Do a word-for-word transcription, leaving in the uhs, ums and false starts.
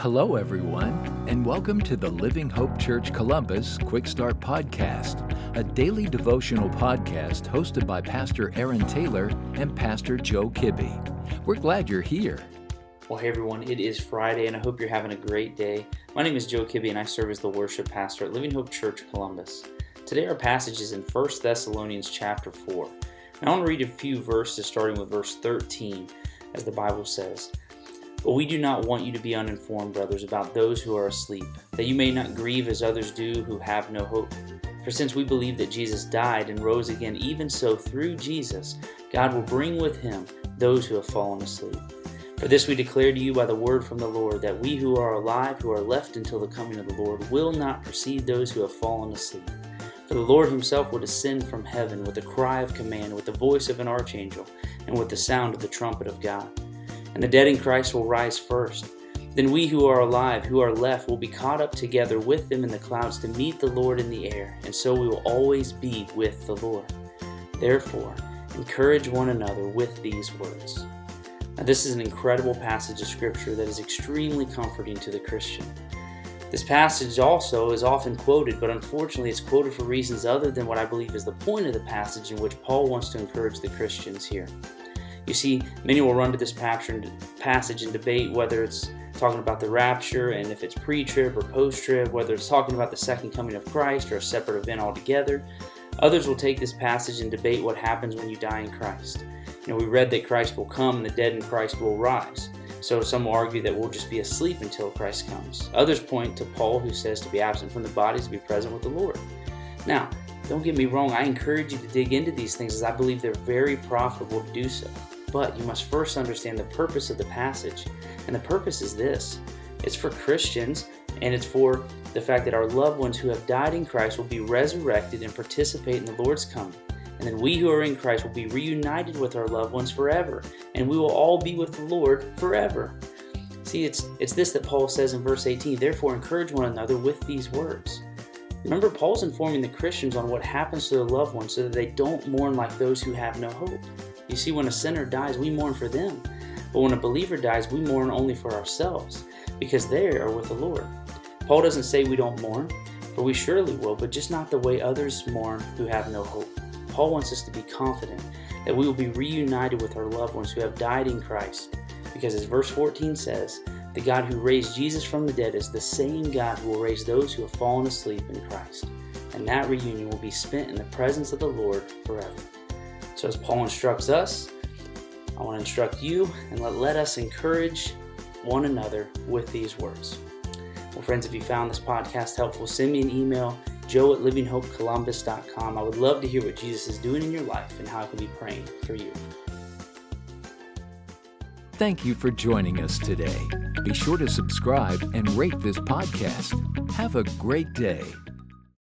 Hello, everyone, and welcome to the Living Hope Church Columbus Quick Start Podcast, a daily devotional podcast hosted by Pastor Aaron Taylor and Pastor Joe Kibbe. We're glad you're here. Well, hey, everyone, it is Friday, and I hope you're having a great day. My name is Joe Kibbe, and I serve as the worship pastor at Living Hope Church Columbus. Today, our passage is in First Thessalonians chapter four. And I want to read a few verses, starting with verse thirteen, as the Bible says, "But we do not want you to be uninformed, brothers, about those who are asleep, that you may not grieve as others do who have no hope. For since we believe that Jesus died and rose again, even so through Jesus, God will bring with him those who have fallen asleep. For this we declare to you by the word from the Lord, that we who are alive, who are left until the coming of the Lord, will not precede those who have fallen asleep. For the Lord himself will descend from heaven with a cry of command, with the voice of an archangel, and with the sound of the trumpet of God. And the dead in Christ will rise first. Then we who are alive, who are left, will be caught up together with them in the clouds to meet the Lord in the air, and so we will always be with the Lord. Therefore, encourage one another with these words." Now, this is an incredible passage of Scripture that is extremely comforting to the Christian. This passage also is often quoted, but unfortunately it's quoted for reasons other than what I believe is the point of the passage, in which Paul wants to encourage the Christians here. You see, many will run to this passage and debate whether it's talking about the rapture and if it's pre-trib or post-trib, whether it's talking about the second coming of Christ or a separate event altogether. Others will take this passage and debate what happens when you die in Christ. You know, we read that Christ will come and the dead in Christ will rise. So some will argue that we'll just be asleep until Christ comes. Others point to Paul, who says to be absent from the body is to be present with the Lord. Now, don't get me wrong, I encourage you to dig into these things, as I believe they're very profitable to do so. But you must first understand the purpose of the passage. And the purpose is this. It's for Christians, and it's for the fact that our loved ones who have died in Christ will be resurrected and participate in the Lord's coming. And then we who are in Christ will be reunited with our loved ones forever. And we will all be with the Lord forever. See, it's it's this that Paul says in verse eighteen, "Therefore encourage one another with these words." Remember, Paul's informing the Christians on what happens to their loved ones so that they don't mourn like those who have no hope. You see, when a sinner dies, we mourn for them. But when a believer dies, we mourn only for ourselves, because they are with the Lord. Paul doesn't say we don't mourn, for we surely will, but just not the way others mourn who have no hope. Paul wants us to be confident that we will be reunited with our loved ones who have died in Christ, because as verse fourteen says, "The God who raised Jesus from the dead is the same God who will raise those who have fallen asleep in Christ." And that reunion will be spent in the presence of the Lord forever. So as Paul instructs us, I want to instruct you, and let, let us encourage one another with these words. Well, friends, if you found this podcast helpful, send me an email, joe at living hope columbus dot com. I would love to hear what Jesus is doing in your life and how I can be praying for you. Thank you for joining us today. Be sure to subscribe and rate this podcast. Have a great day.